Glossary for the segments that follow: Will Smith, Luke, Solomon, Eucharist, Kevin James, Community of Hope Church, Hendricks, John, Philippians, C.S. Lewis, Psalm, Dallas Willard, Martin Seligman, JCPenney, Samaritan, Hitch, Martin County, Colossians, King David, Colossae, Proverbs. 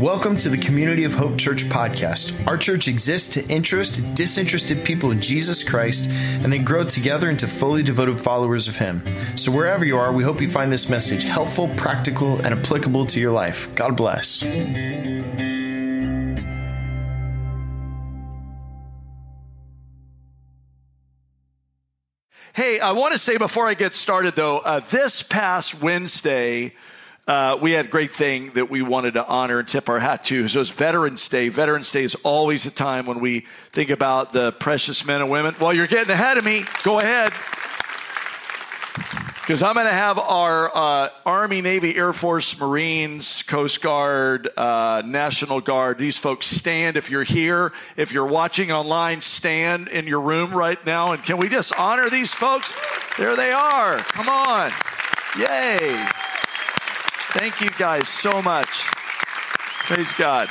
Welcome to the Community of Hope Church podcast. Our church exists to interest disinterested people in Jesus Christ and then grow together into fully devoted followers of Him. So wherever you are, we hope you find this message helpful, practical, and applicable to your life. God bless. Hey, I want to say before I get started, though, this past Wednesday, we had a great thing that we wanted to honor and tip our hat to. So it's Veterans Day. Veterans Day is always a time when we think about the precious men and women. Well, you're getting ahead of me. Go ahead. Because I'm going to have our Army, Navy, Air Force, Marines, Coast Guard, National Guard. These folks stand. If you're here, if you're watching online, stand in your room right now. And can we just honor these folks? There they are. Come on. Yay. Thank you guys so much. Praise God.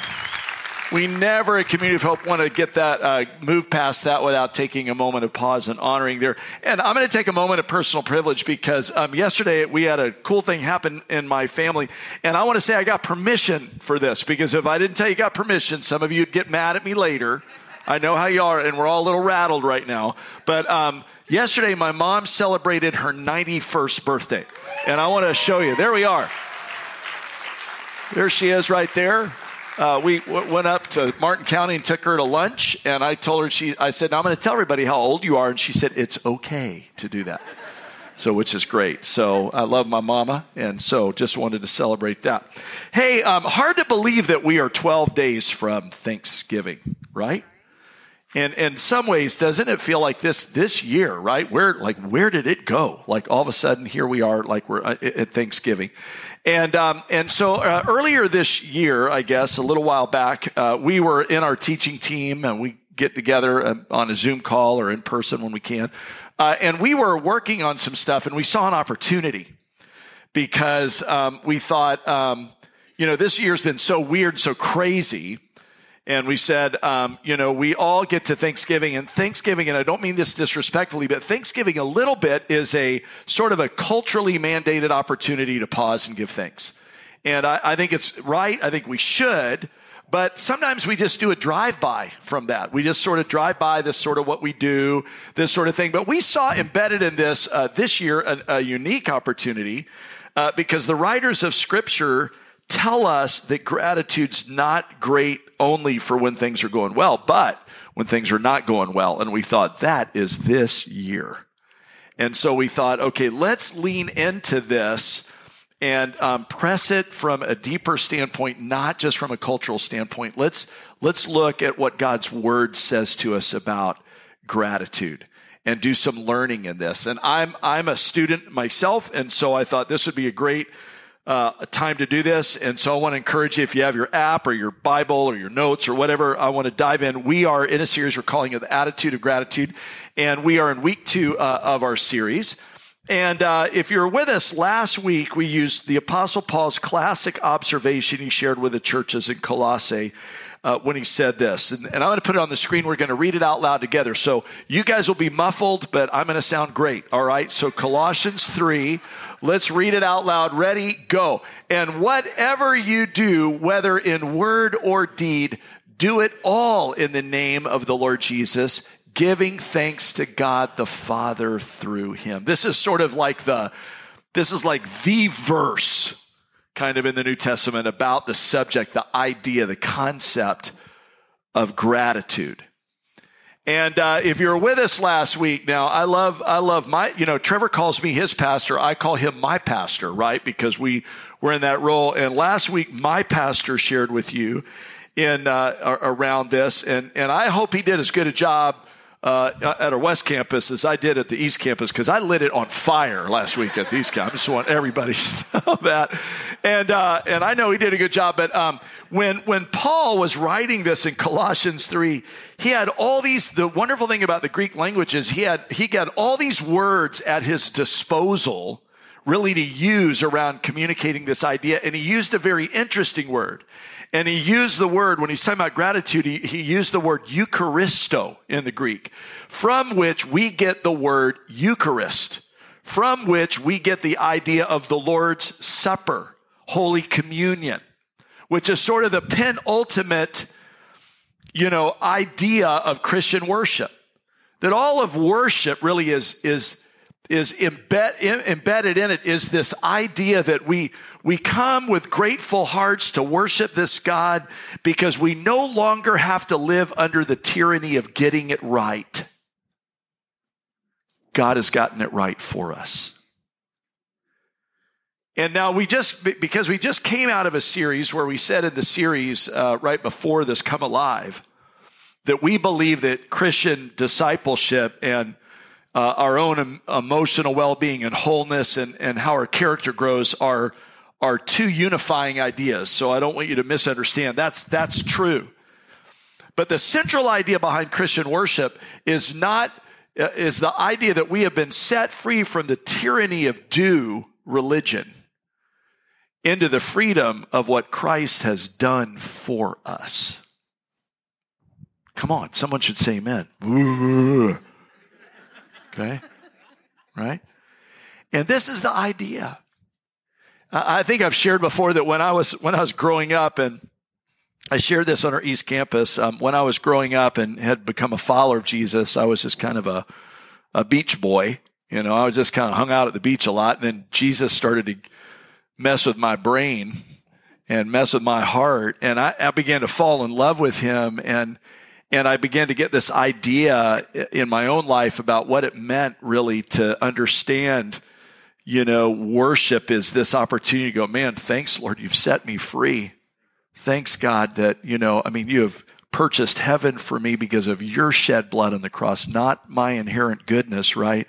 We never at Community of Hope want to get that move past that without taking a moment of pause and honoring there. And I'm going to take a moment of personal privilege because yesterday we had a cool thing happen in my family. And I want to say I got permission for this because if I didn't tell you got permission, some of you would get mad at me later. I know how you are, and we're all a little rattled right now. But yesterday my mom celebrated her 91st birthday. And I want to show you. There we are. There she is right there. We went up to Martin County and took her to lunch, and I told her, I said, now I'm going to tell everybody how old you are, and she said, it's okay to do that, so which is great. So I love my mama, and so just wanted to celebrate that. Hey, hard to believe that we are 12 days from Thanksgiving, right? And in some ways, doesn't it feel like this year, right? Where did it go? Like all of a sudden, here we are, like we're at Thanksgiving. And so earlier this year, I guess, a little while back, we were in our teaching team and we get together on a Zoom call or in person when we can. And we were working on some stuff and we saw an opportunity because we thought, this year's been so weird, so crazy. And we said, we all get to Thanksgiving, and Thanksgiving, and I don't mean this disrespectfully, but Thanksgiving a little bit is a sort of a culturally mandated opportunity to pause and give thanks. And I think it's right. I think we should. But sometimes we just do a drive-by from that. We just sort of drive by this sort of what we do, this sort of thing. But we saw embedded in this this year a unique opportunity because the writers of Scripture tell us that gratitude's not great only for when things are going well, but when things are not going well. And we thought, that is this year. And so we thought, okay, let's lean into this and press it from a deeper standpoint, not just from a cultural standpoint. Let's look at what God's Word says to us about gratitude and do some learning in this. And I'm a student myself, and so I thought this would be a great time to do this. And so I want to encourage you, if you have your app or your Bible or your notes or whatever, I want to dive in. We are in a series we're calling it The Attitude of Gratitude, and we are in week 2 of our series. And if you're with us, last week we used the Apostle Paul's classic observation he shared with the churches in Colossae when he said this. And I'm going to put it on the screen. We're going to read it out loud together. So you guys will be muffled, but I'm going to sound great. All right. So Colossians 3. Let's read it out loud. Ready? Go. And whatever you do, whether in word or deed, do it all in the name of the Lord Jesus, giving thanks to God the Father through him. This is sort of like the verse kind of in the New Testament about the subject, the idea, the concept of gratitude. And if you're with us last week, now I love my, Trevor calls me his pastor. I call him my pastor, right? Because we were in that role. And last week, my pastor shared with you in around this, and I hope he did as good a job at our West Campus as I did at the East Campus, because I lit it on fire last week at the East Campus. I just want everybody to know that. And I know he did a good job, but when Paul was writing this in Colossians 3, he had all these, the wonderful thing about the Greek language is he got all these words at his disposal really to use around communicating this idea, and he used a very interesting word. And he used the word, when he's talking about gratitude, he used the word Eucharisto in the Greek, from which we get the word Eucharist, from which we get the idea of the Lord's Supper, Holy Communion. which is sort of the penultimate, idea of Christian worship. That all of worship really is embedded in it is this idea that we come with grateful hearts to worship this God because we no longer have to live under the tyranny of getting it right. God has gotten it right for us. And now because we just came out of a series where we said in the series right before this, Come Alive, that we believe that Christian discipleship and our own emotional well-being and wholeness and how our character grows are two unifying ideas. So I don't want you to misunderstand. That's true. But the central idea behind Christian worship is the idea that we have been set free from the tyranny of due religion into the freedom of what Christ has done for us. Come on, someone should say amen. Okay, right? And this is the idea. I think I've shared before that when I was growing up, and I shared this on our East Campus, when I was growing up and had become a follower of Jesus, I was just kind of a beach boy. I was just kind of hung out at the beach a lot, and then Jesus started to mess with my brain and mess with my heart, and I began to fall in love with him, and I began to get this idea in my own life about what it meant really to understand, worship is this opportunity to go, man, thanks, Lord, you've set me free. Thanks, God, that, you have purchased heaven for me because of your shed blood on the cross, not my inherent goodness, right?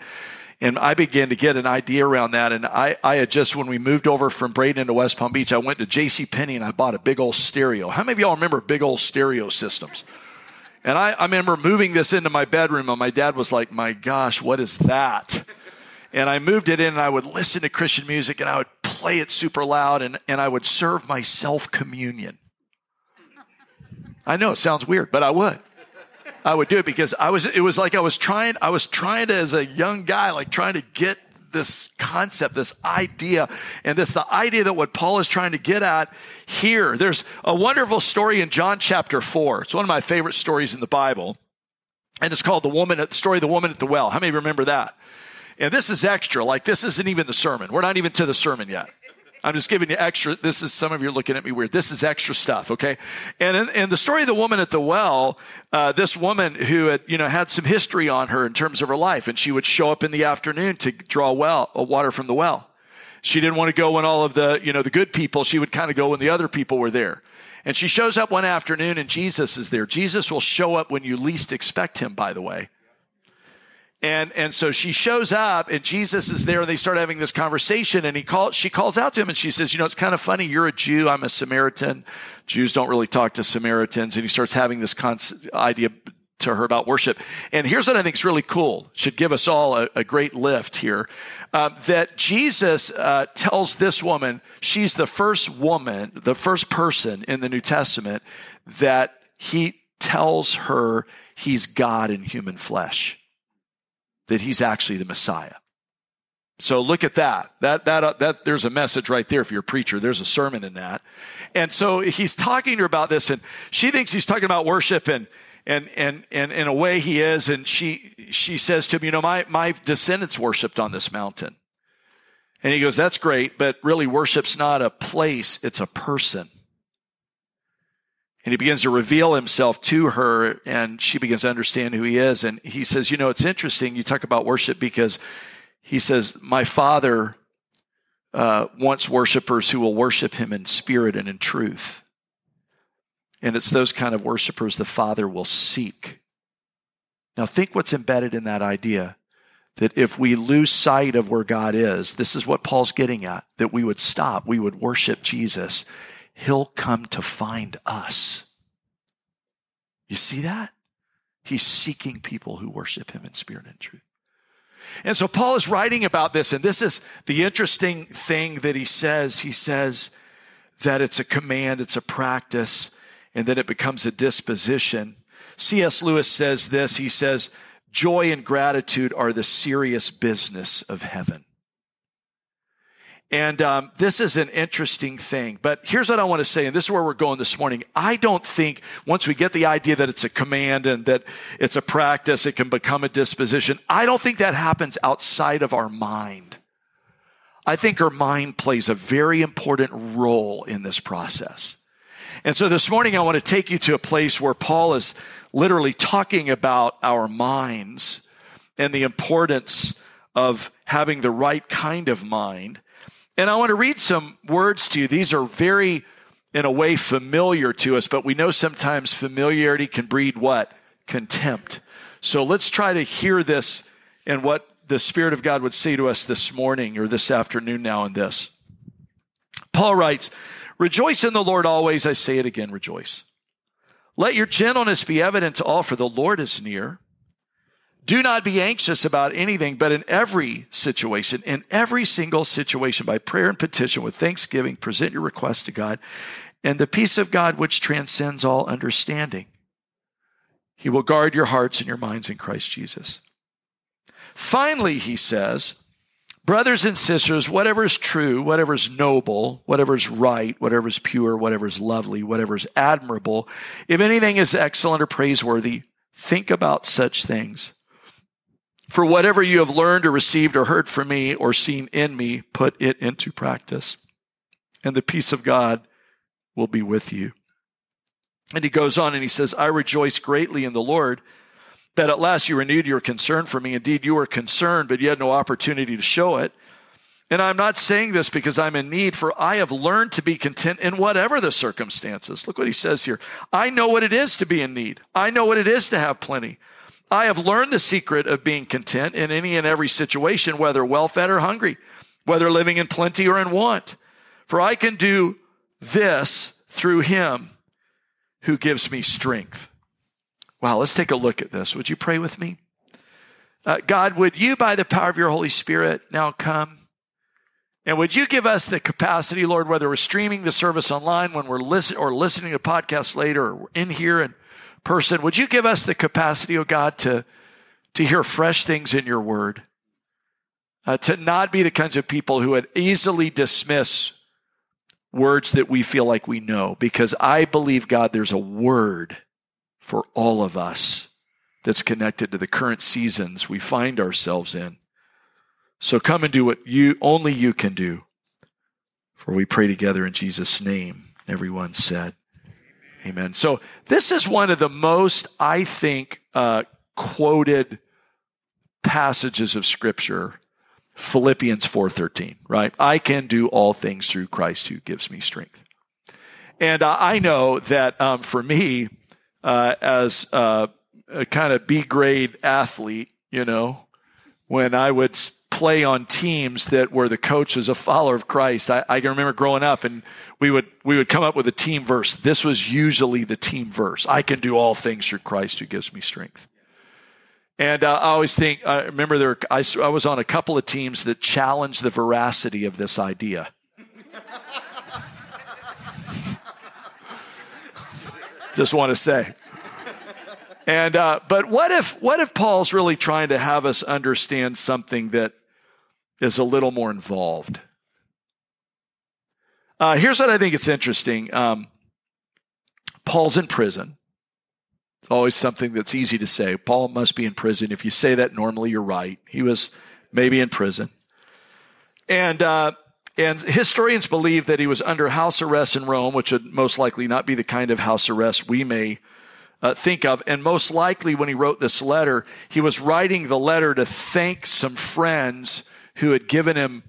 And I began to get an idea around that. And I had just, when we moved over from Braden to West Palm Beach, I went to JCPenney and I bought a big old stereo. How many of y'all remember big old stereo systems? And I remember moving this into my bedroom, and my dad was like, my gosh, what is that? And I moved it in, and I would listen to Christian music, and I would play it super loud, and I would serve myself communion. I know it sounds weird, but I would. I would do it because I was trying to, as a young guy, trying to get this concept, this idea, and this the idea that what Paul is trying to get at here. There's a wonderful story in John chapter 4. It's one of my favorite stories in the Bible, and it's called the story of the woman at the well. How many remember that? And this is extra. This isn't even the sermon. We're not even to the sermon yet. I'm just giving you extra. This is, some of you are looking at me weird. This is extra stuff, okay? And in the story of the woman at the well, this woman who had, had some history on her in terms of her life, and she would show up in the afternoon to draw water from the well. She didn't want to go when all of the, the good people, she would kind of go when the other people were there. And she shows up one afternoon, and Jesus is there. Jesus will show up when you least expect him, by the way. And so she shows up, and Jesus is there, and they start having this conversation, and she calls out to him, and she says, it's kind of funny, you're a Jew, I'm a Samaritan. Jews don't really talk to Samaritans. And he starts having this idea to her about worship. And here's what I think is really cool, should give us all a great lift here, that Jesus tells this woman, she's the first person in the New Testament that he tells her he's God in human flesh. That he's actually the Messiah. So look at that. That there's a message right there if you're a preacher. There's a sermon in that. And so he's talking to her about this, and she thinks he's talking about worship, and in a way he is. And she says to him, my descendants worshiped on this mountain. And he goes, that's great, but really worship's not a place, it's a person. And he begins to reveal himself to her, and she begins to understand who he is. And he says, it's interesting you talk about worship, because he says, my Father wants worshipers who will worship him in spirit and in truth. And it's those kind of worshipers the Father will seek. Now think what's embedded in that idea, that if we lose sight of where God is, this is what Paul's getting at, that we would stop, we would worship Jesus. He'll come to find us. You see that? He's seeking people who worship him in spirit and truth. And so Paul is writing about this, and this is the interesting thing that he says. He says that it's a command, it's a practice, and then it becomes a disposition. C.S. Lewis says this. He says, joy and gratitude are the serious business of heaven. And this is an interesting thing, but here's what I want to say, and this is where we're going this morning. I don't think once we get the idea that it's a command and that it's a practice, it can become a disposition. I don't think that happens outside of our mind. I think our mind plays a very important role in this process. And so this morning, I want to take you to a place where Paul is literally talking about our minds and the importance of having the right kind of mind. And I want to read some words to you. These are very, in a way, familiar to us, but we know sometimes familiarity can breed what? Contempt. So let's try to hear this and what the Spirit of God would say to us this morning or this afternoon now in this. Paul writes, "Rejoice in the Lord always. I say it again, rejoice. Let your gentleness be evident to all, for the Lord is near. Do not be anxious about anything, but in every single situation, by prayer and petition with thanksgiving, present your requests to God, and the peace of God, which transcends all understanding, He will guard your hearts and your minds in Christ Jesus. Finally," he says, "brothers and sisters, whatever is true, whatever is noble, whatever is right, whatever is pure, whatever is lovely, whatever is admirable, if anything is excellent or praiseworthy, think about such things. For whatever you have learned or received or heard from me or seen in me, put it into practice, and the peace of God will be with you." And he goes on and he says, "I rejoice greatly in the Lord that at last you renewed your concern for me. Indeed, you were concerned, but you had no opportunity to show it. And I'm not saying this because I'm in need, for I have learned to be content in whatever the circumstances." Look what he says here. "I know what it is to be in need. I know what it is to have plenty. I have learned the secret of being content in any and every situation, whether well-fed or hungry, whether living in plenty or in want. For I can do this through Him who gives me strength." Wow, let's take a look at this. Would you pray with me? God, would you, by the power of your Holy Spirit, now come? And would you give us the capacity, Lord, whether we're streaming the service online, when we're listening to podcasts later, or we're in here and person, would you give us the capacity, oh God, to hear fresh things in your word, to not be the kinds of people who would easily dismiss words that we feel like we know, because I believe, God, there's a word for all of us that's connected to the current seasons we find ourselves in. So come and do what only you can do, for we pray together in Jesus' name. Everyone said, Amen. So this is one of the most, I think, quoted passages of Scripture, Philippians 4:13, right? "I can do all things through Christ who gives me strength." And I know that for me, as a kind of B-grade athlete, you know, when I would play on teams that were the coach was a follower of Christ. I can remember growing up, and we would come up with a team verse. This was usually the team verse. "I can do all things through Christ who gives me strength." And I always think, I remember I was on a couple of teams that challenged the veracity of this idea. Just want to say. And but what if Paul's really trying to have us understand something that is a little more involved? Here's what I think it's interesting. Paul's in prison. It's always something that's easy to say. Paul must be in prison. If you say that normally, you're right. He was maybe in prison. And historians believe that he was under house arrest in Rome, which would most likely not be the kind of house arrest we may think of. And most likely when he wrote this letter, he was writing the letter to thank some friends who had given him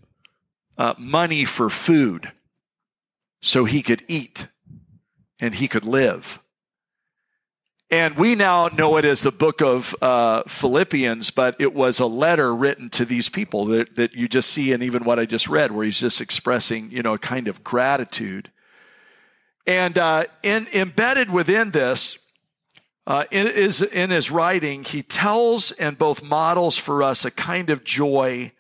money for food so he could eat and he could live. And we now know it as the book of Philippians, but it was a letter written to these people that you just see in even what I just read, where he's just expressing, you know, a kind of gratitude. And embedded within this, in his writing, he tells and both models for us a kind of joy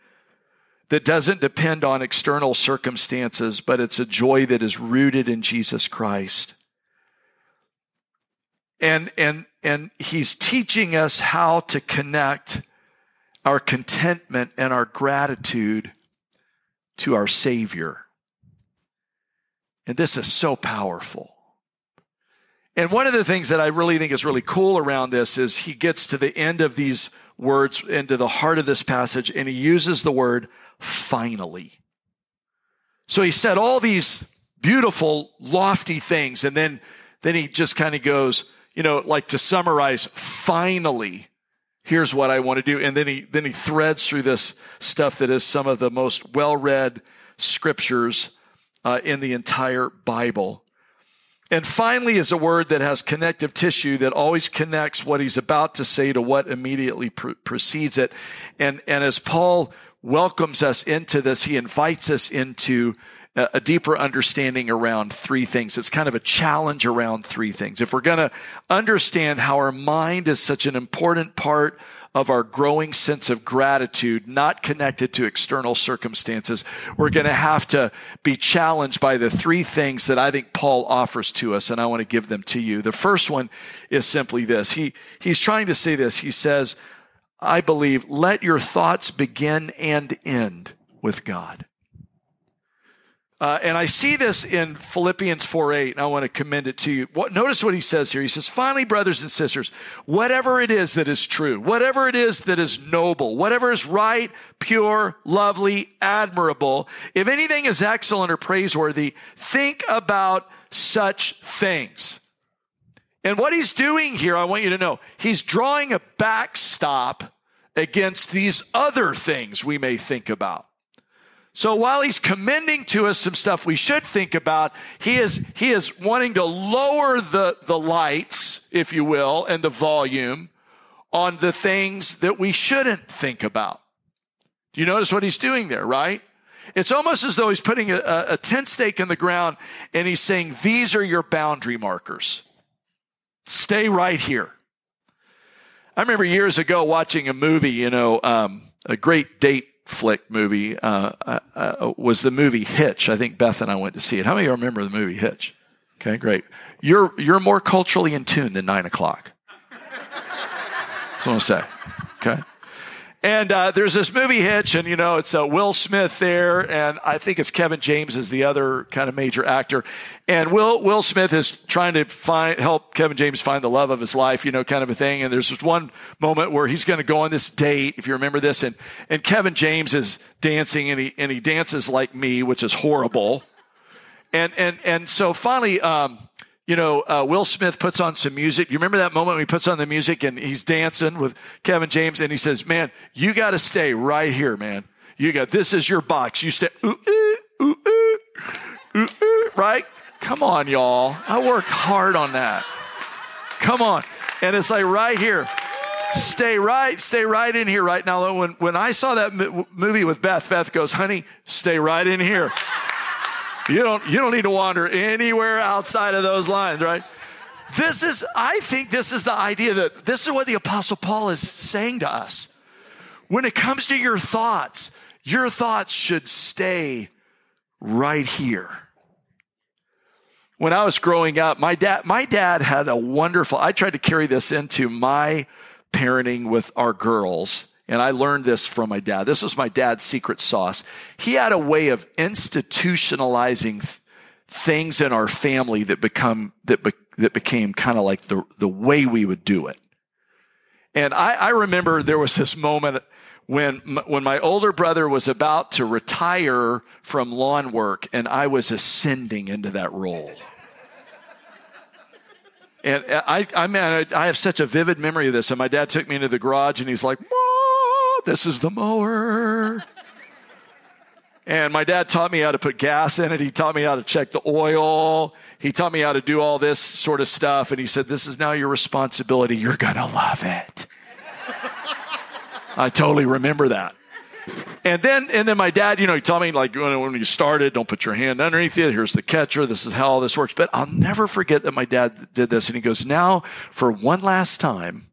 that doesn't depend on external circumstances, but it's a joy that is rooted in Jesus Christ. And he's teaching us how to connect our contentment and our gratitude to our Savior. And this is so powerful. And one of the things that I really think is really cool around this is he gets to the end of these words, into the heart of this passage, and he uses the word finally. So he said all these beautiful, lofty things, and then he just kind of goes, you know, like to summarize, finally, here's what I want to do. And then he threads through this stuff that is some of the most well-read scriptures in the entire Bible. And finally is a word that has connective tissue that always connects what he's about to say to what immediately precedes it. And as Paul welcomes us into this, he invites us into a deeper understanding around three things. It's kind of a challenge around three things. If we're going to understand how our mind is such an important part of our growing sense of gratitude, not connected to external circumstances, we're going to have to be challenged by the three things that I think Paul offers to us, and I want to give them to you. The first one is simply this. He's trying to say this. He says, I believe, let your thoughts begin and end with God. And I see this in Philippians 4:8, and I want to commend it to you. Notice what he says here. He says, finally, brothers and sisters, whatever it is that is true, whatever it is that is noble, whatever is right, pure, lovely, admirable, if anything is excellent or praiseworthy, think about such things. And what he's doing here, I want you to know, he's drawing a backstop against these other things we may think about. So while he's commending to us some stuff we should think about, he is wanting to lower the lights, if you will, and the volume on the things that we shouldn't think about. Do you notice what he's doing there, right? It's almost as though he's putting a tent stake in the ground and he's saying, these are your boundary markers. Stay right here. I remember years ago watching a movie, a great date flick movie was the movie Hitch. I think Beth and I went to see it. How many of you remember the movie Hitch? Okay, great. You're more culturally in tune than 9 o'clock. That's what I'm saying. Okay. And there's this movie Hitch, and it's Will Smith there, and I think it's Kevin James is the other kind of major actor. And Will Smith is trying to help Kevin James find the love of his life, kind of a thing. And there's this one moment where he's going to go on this date, if you remember this, and Kevin James is dancing, and he dances like me, which is horrible. And so finally, Will Smith puts on some music. You remember that moment when he puts on the music and he's dancing with Kevin James and he says, man, you got to stay right here, man. This is your box. You stay, right? Come on, y'all. I worked hard on that. Come on. And it's like right here. Stay right in here right now. When I saw that movie with Beth goes, honey, stay right in here. You don't need to wander anywhere outside of those lines, right? I think this is the idea that this is what the Apostle Paul is saying to us. When it comes to your thoughts should stay right here. When I was growing up, my dad had a wonderful, I tried to carry this into my parenting with our girls. And I learned this from my dad. This was my dad's secret sauce. He had a way of institutionalizing things in our family that became kind of like the way we would do it. And I remember there was this moment when my older brother was about to retire from lawn work, and I was ascending into that role. And I have such a vivid memory of this. And my dad took me into the garage, and he's like, this is the mower. And my dad taught me how to put gas in it. He taught me how to check the oil. He taught me how to do all this sort of stuff. And he said, this is now your responsibility. You're going to love it. I totally remember that. And then my dad, he taught me, like, when you start it, don't put your hand underneath it. Here's the catcher. This is how all this works. But I'll never forget that my dad did this. And he goes, now, for one last time,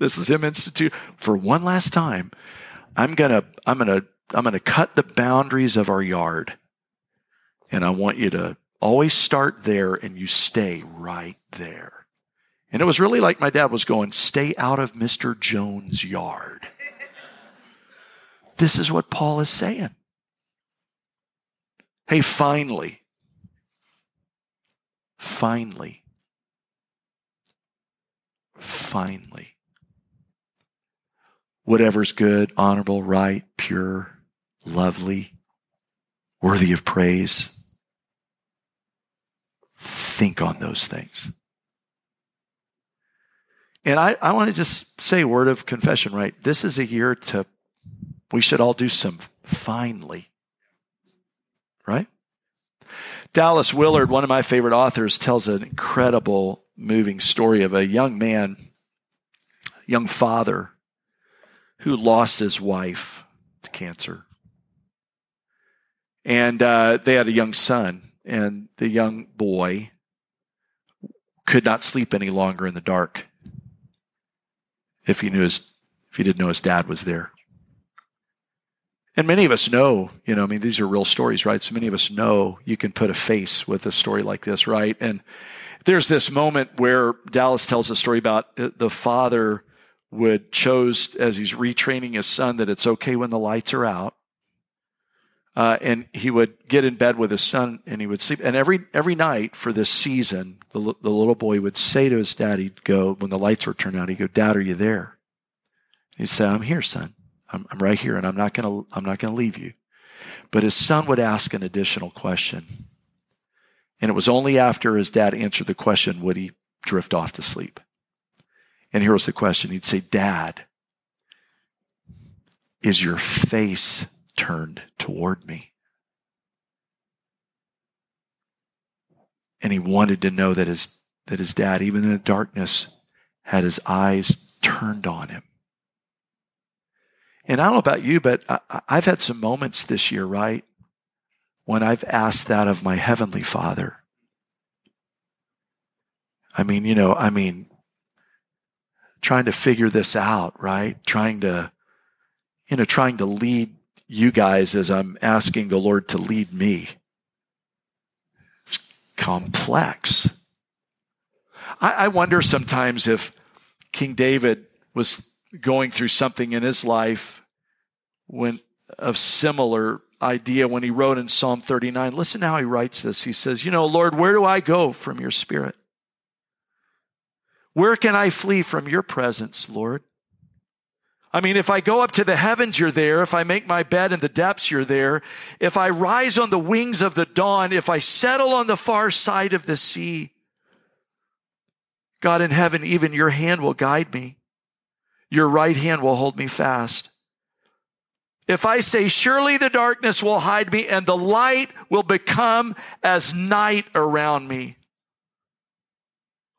this is him institute. For one last time, I'm gonna cut the boundaries of our yard, and I want you to always start there, and you stay right there. And it was really like my dad was going, "Stay out of Mr. Jones' yard." This is what Paul is saying. Hey, finally, whatever's good, honorable, right, pure, lovely, worthy of praise, think on those things. And I want to just say a word of confession, right? This is a year we should all do some finally, right? Dallas Willard, one of my favorite authors, tells an incredible, moving story of a young man, young father, who lost his wife to cancer. And they had a young son, and the young boy could not sleep any longer in the dark if he didn't know his dad was there. And many of us know, these are real stories, right? So many of us know you can put a face with a story like this, right? And there's this moment where Dallas tells a story about the father chose, as he's retraining his son, that it's okay when the lights are out. And he would get in bed with his son and he would sleep. And every night for this season, the little boy would say to his dad, he'd go, when the lights were turned out, he'd go, "Dad, are you there?" And he'd say, "I'm here, son. I'm right here, and I'm not gonna leave you." But his son would ask an additional question, and it was only after his dad answered the question would he drift off to sleep. And here was the question: he'd say, "Dad, is your face turned toward me?" And he wanted to know that his dad, even in the darkness, had his eyes turned on him. And I don't know about you, but I've had some moments this year, right, when I've asked that of my Heavenly Father. Trying to figure this out, right? Trying to lead you guys as I'm asking the Lord to lead me. It's complex. I wonder sometimes if King David was going through something in his life of similar idea when he wrote in Psalm 39. Listen how he writes this. He says, "Lord, where do I go from your spirit? Where can I flee from your presence, Lord? If I go up to the heavens, you're there. If I make my bed in the depths, you're there. If I rise on the wings of the dawn, if I settle on the far side of the sea, God in heaven, even your hand will guide me. Your right hand will hold me fast. If I say, surely the darkness will hide me and the light will become as night around me.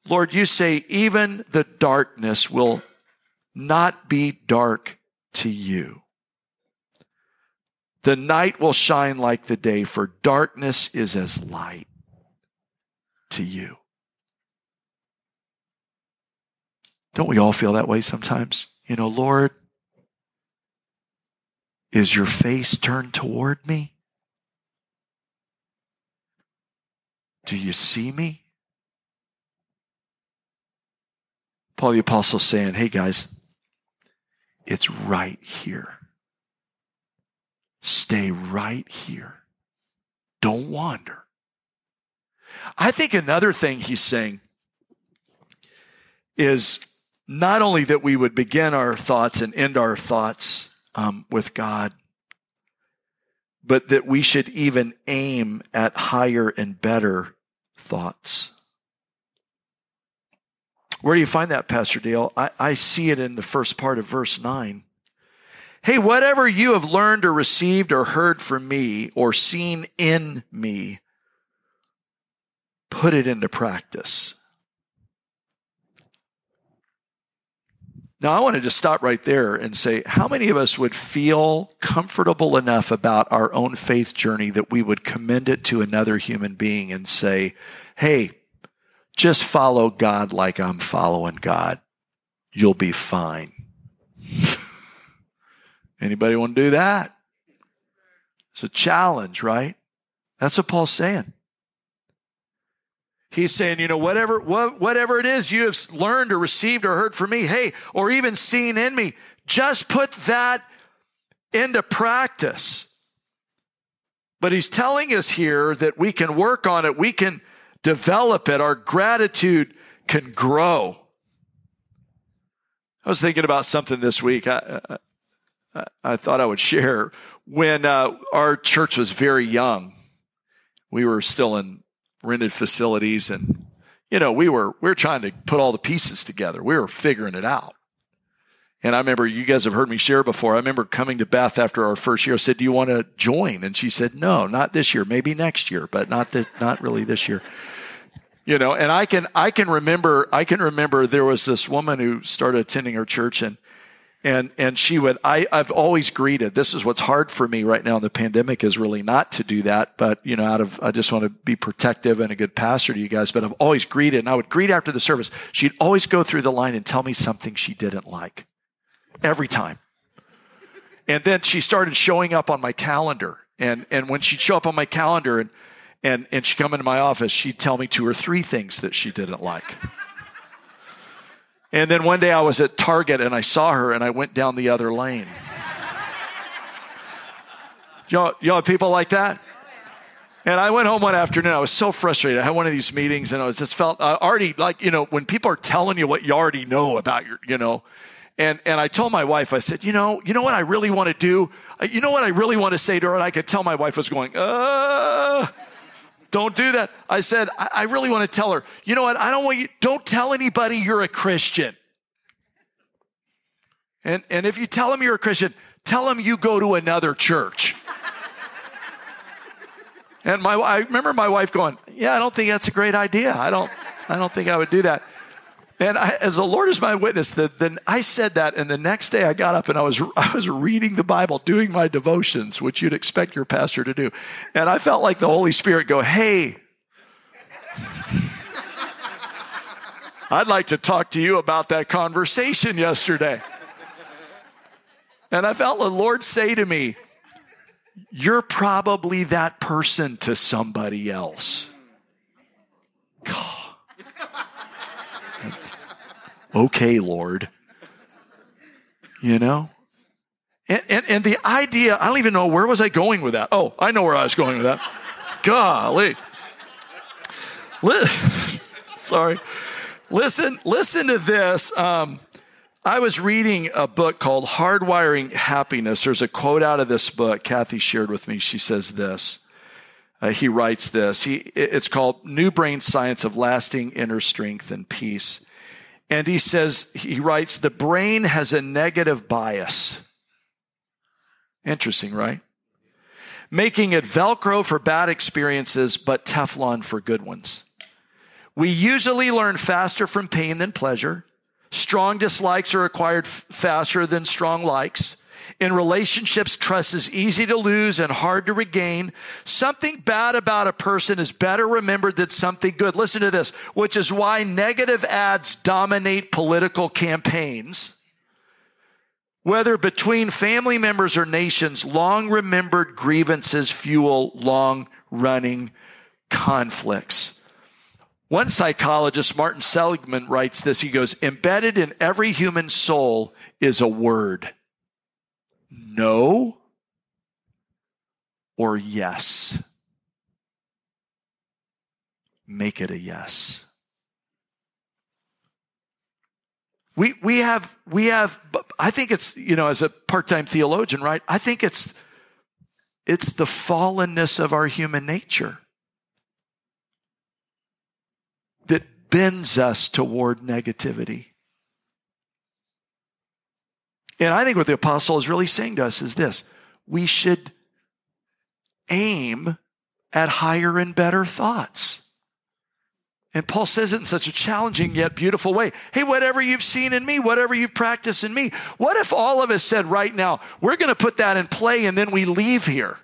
Lord, you say, even the darkness will not be dark to you. The night will shine like the day, for darkness is as light to you." Don't we all feel that way sometimes? Lord, is your face turned toward me? Do you see me? Paul the Apostle saying, hey guys, it's right here. Stay right here. Don't wander. I think another thing he's saying is, not only that we would begin our thoughts and end our thoughts with God, but that we should even aim at higher and better thoughts. Where do you find that, Pastor Dale? I see it in the first part of verse 9. Hey, whatever you have learned or received or heard from me or seen in me, put it into practice. Now, I want to just stop right there and say, how many of us would feel comfortable enough about our own faith journey that we would commend it to another human being and say, hey, just follow God like I'm following God. You'll be fine. Anybody want to do that? It's a challenge, right? That's what Paul's saying. He's saying, whatever it is you have learned or received or heard from me, hey, or even seen in me, just put that into practice. But he's telling us here that we can work on it. We can develop it. Our gratitude can grow. I was thinking about something this week. I thought I would share. When our church was very young, we were still in rented facilities, and we were trying to put all the pieces together. We were figuring it out. And I remember, you guys have heard me share before, I remember coming to Beth after our first year. I said, "Do you want to join?" And she said, "No, not this year. Maybe next year, but not really this year." And I can remember there was this woman who started attending our church, and she would, I've always greeted, this is what's hard for me right now in the pandemic is really not to do that, but I just want to be protective and a good pastor to you guys, but I've always greeted, and I would greet after the service. She'd always go through the line and tell me something she didn't like. Every time. And then she started showing up on my calendar. And when she'd show up on my calendar and she'd come into my office, she'd tell me 2 or 3 things that she didn't like. And then one day I was at Target and I saw her and I went down the other lane. Y'all have people like that? And I went home one afternoon. I was so frustrated. I had one of these meetings and I was just felt already like, when people are telling you what you already know about your. And I told my wife, I said, you know what I really want to do? You know what I really want to say to her? And I could tell my wife was going, don't do that. I said, I really want to tell her, you know what? I don't want you, don't tell anybody you're a Christian. And if you tell them you're a Christian, tell them you go to another church. And I remember my wife going, yeah, I don't think that's a great idea. I don't think I would do that. And as the Lord is my witness, then I said that, and the next day I got up and I was reading the Bible, doing my devotions, which you'd expect your pastor to do. And I felt like the Holy Spirit go, hey, I'd like to talk to you about that conversation yesterday. And I felt the Lord say to me, you're probably that person to somebody else. God. Okay, Lord. And the idea, I don't even know, where was I going with that? Oh, I know where I was going with that. Golly. Sorry. Listen to this. I was reading a book called Hardwiring Happiness. There's a quote out of this book Kathy shared with me. She says this. He writes this. It's called New Brain Science of Lasting Inner Strength and Peace. And he writes, the brain has a negative bias. Interesting, right? Making it Velcro for bad experiences, but Teflon for good ones. We usually learn faster from pain than pleasure. Strong dislikes are acquired faster than strong likes. In relationships, trust is easy to lose and hard to regain. Something bad about a person is better remembered than something good. Listen to this, which is why negative ads dominate political campaigns. Whether between family members or nations, long-remembered grievances fuel long-running conflicts. One psychologist, Martin Seligman, writes this. He goes, embedded in every human soul is a word. No or yes. Make it a yes. We have I think it's, as a part-time theologian, right? I think it's the fallenness of our human nature that bends us toward negativity. And I think what the apostle is really saying to us is this. We should aim at higher and better thoughts. And Paul says it in such a challenging yet beautiful way. Hey, whatever you've seen in me, whatever you've practiced in me, what if all of us said right now, we're going to put that in play and then we leave here?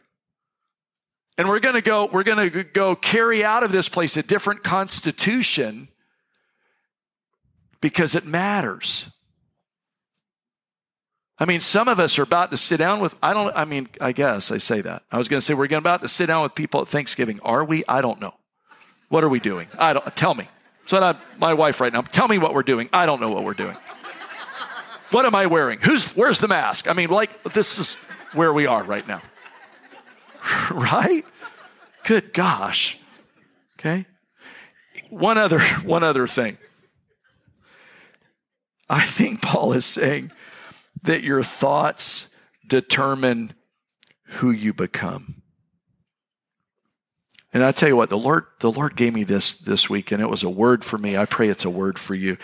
And we're going to go carry out of this place a different constitution because it matters. I mean, some of us are about to sit down with, I guess I say that. I was going to say, we're about to sit down with people at Thanksgiving. Are we? I don't know. What are we doing? Tell me. So my wife right now, tell me what we're doing. I don't know what we're doing. What am I wearing? Where's the mask? I mean, this is where we are right now. right? Good gosh. Okay. One other thing. I think Paul is saying that your thoughts determine who you become. And I tell you what, the Lord gave me this week, and it was a word for me. I pray it's a word for you.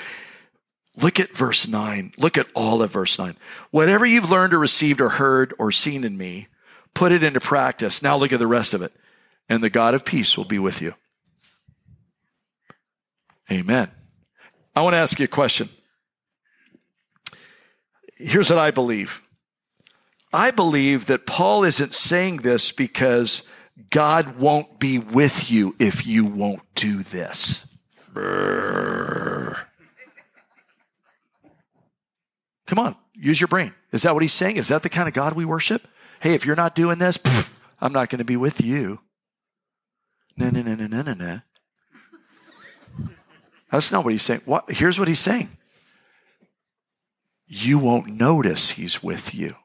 Look at verse 9. Look at all of verse 9. Whatever you've learned or received or heard or seen in me, put it into practice. Now look at the rest of it. And the God of peace will be with you. Amen. I want to ask you a question. Here's what I believe. I believe that Paul isn't saying this because God won't be with you if you won't do this. Come on, use your brain. Is that what he's saying? Is that the kind of God we worship? Hey, if you're not doing this, I'm not going to be with you. No. That's not what he's saying. Here's what he's saying. You won't notice he's with you.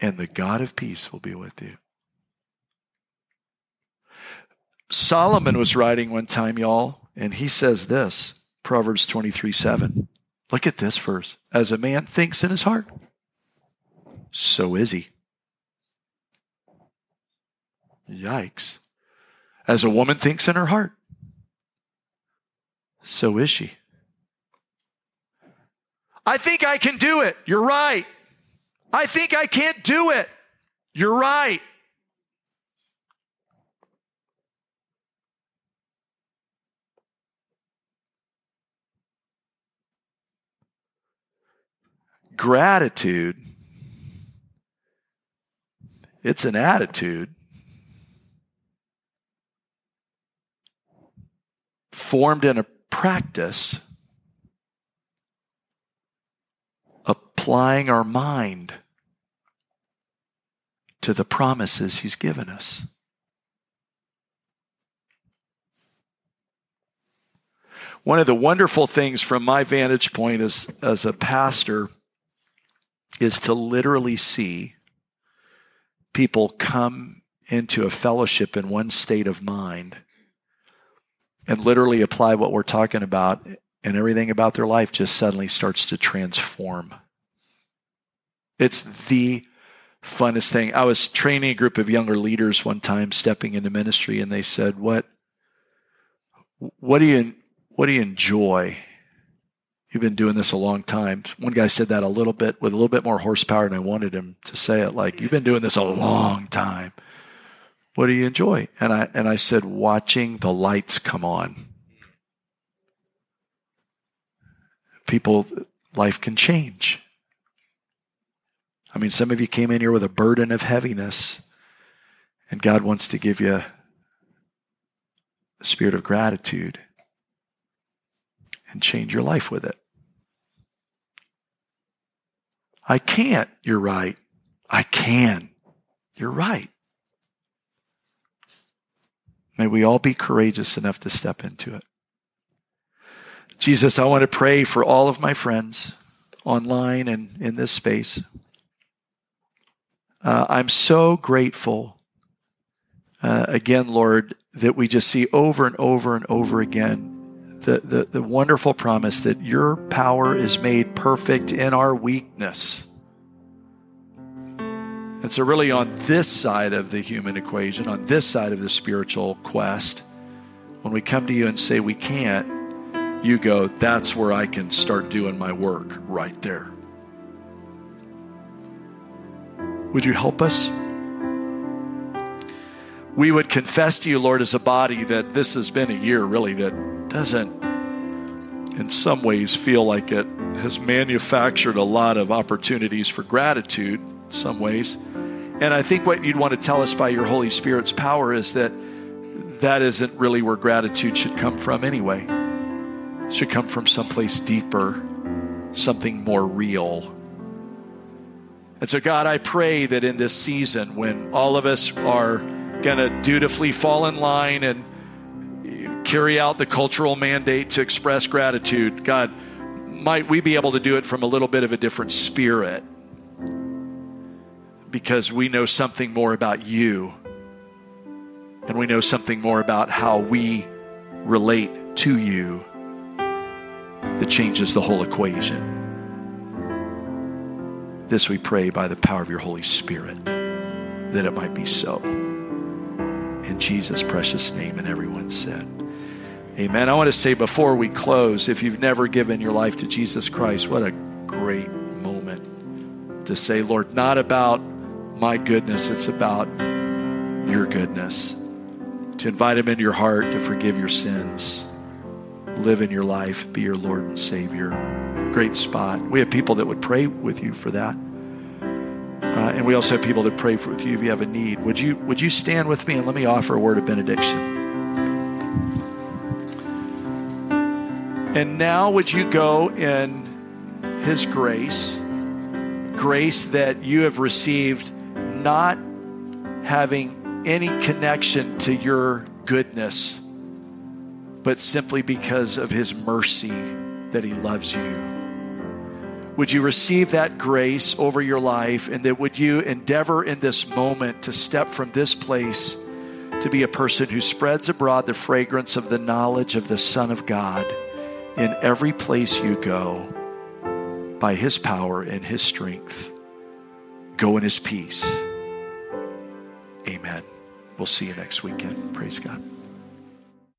And the God of peace will be with you. Solomon was writing one time, y'all, and he says this, Proverbs 23:7. Look at this verse. As a man thinks in his heart, so is he. Yikes. As a woman thinks in her heart, so is she. I think I can do it. You're right. I think I can't do it. You're right. Gratitude, it's an attitude formed in a practice, applying our mind to the promises he's given us. One of the wonderful things from my vantage point as a pastor is to literally see people come into a fellowship in one state of mind and literally apply what we're talking about, and everything about their life just suddenly starts to transform. It's the funnest thing. I was training a group of younger leaders one time stepping into ministry, and they said, what do you enjoy? You've been doing this a long time. One guy said that a little bit with a little bit more horsepower than I wanted him to say it. Like, you've been doing this a long time. What do you enjoy? And I said, watching the lights come on. People, life can change. I mean, some of you came in here with a burden of heaviness, and God wants to give you a spirit of gratitude and change your life with it. I can't. You're right. I can. You're right. May we all be courageous enough to step into it. Jesus, I want to pray for all of my friends online and in this space. I'm so grateful, again, Lord, that we just see over and over and over again the wonderful promise that your power is made perfect in our weakness. And so really on this side of the human equation, on this side of the spiritual quest, when we come to you and say we can't, you go, that's where I can start doing my work right there. Would you help us? We would confess to you, Lord, as a body that this has been a year really that doesn't in some ways feel like it has manufactured a lot of opportunities for gratitude in some ways. And I think what you'd want to tell us by your Holy Spirit's power is that isn't really where gratitude should come from anyway. It should come from someplace deeper, something more real. And so, God, I pray that in this season when all of us are going to dutifully fall in line and carry out the cultural mandate to express gratitude, God, might we be able to do it from a little bit of a different spirit? because we know something more about you, and we know something more about how we relate to you that changes the whole equation. This we pray by the power of your Holy Spirit, that it might be so. In Jesus' precious name, and everyone said, amen. I want to say before we close, if you've never given your life to Jesus Christ, what a great moment to say, Lord, not about my goodness, it's about your goodness. To invite him into your heart, to forgive your sins, live in your life, be your Lord and Savior. Great spot. We have people that would pray with you for that. And we also have people that pray with you if you have a need. Would you stand with me and let me offer a word of benediction? And now would you go in his grace, grace that you have received, not having any connection to your goodness, but simply because of his mercy that he loves you. Would you receive that grace over your life, and that would you endeavor in this moment to step from this place to be a person who spreads abroad the fragrance of the knowledge of the Son of God in every place you go, by his power and his strength. Go in his peace. Amen. We'll see you next weekend. Praise God.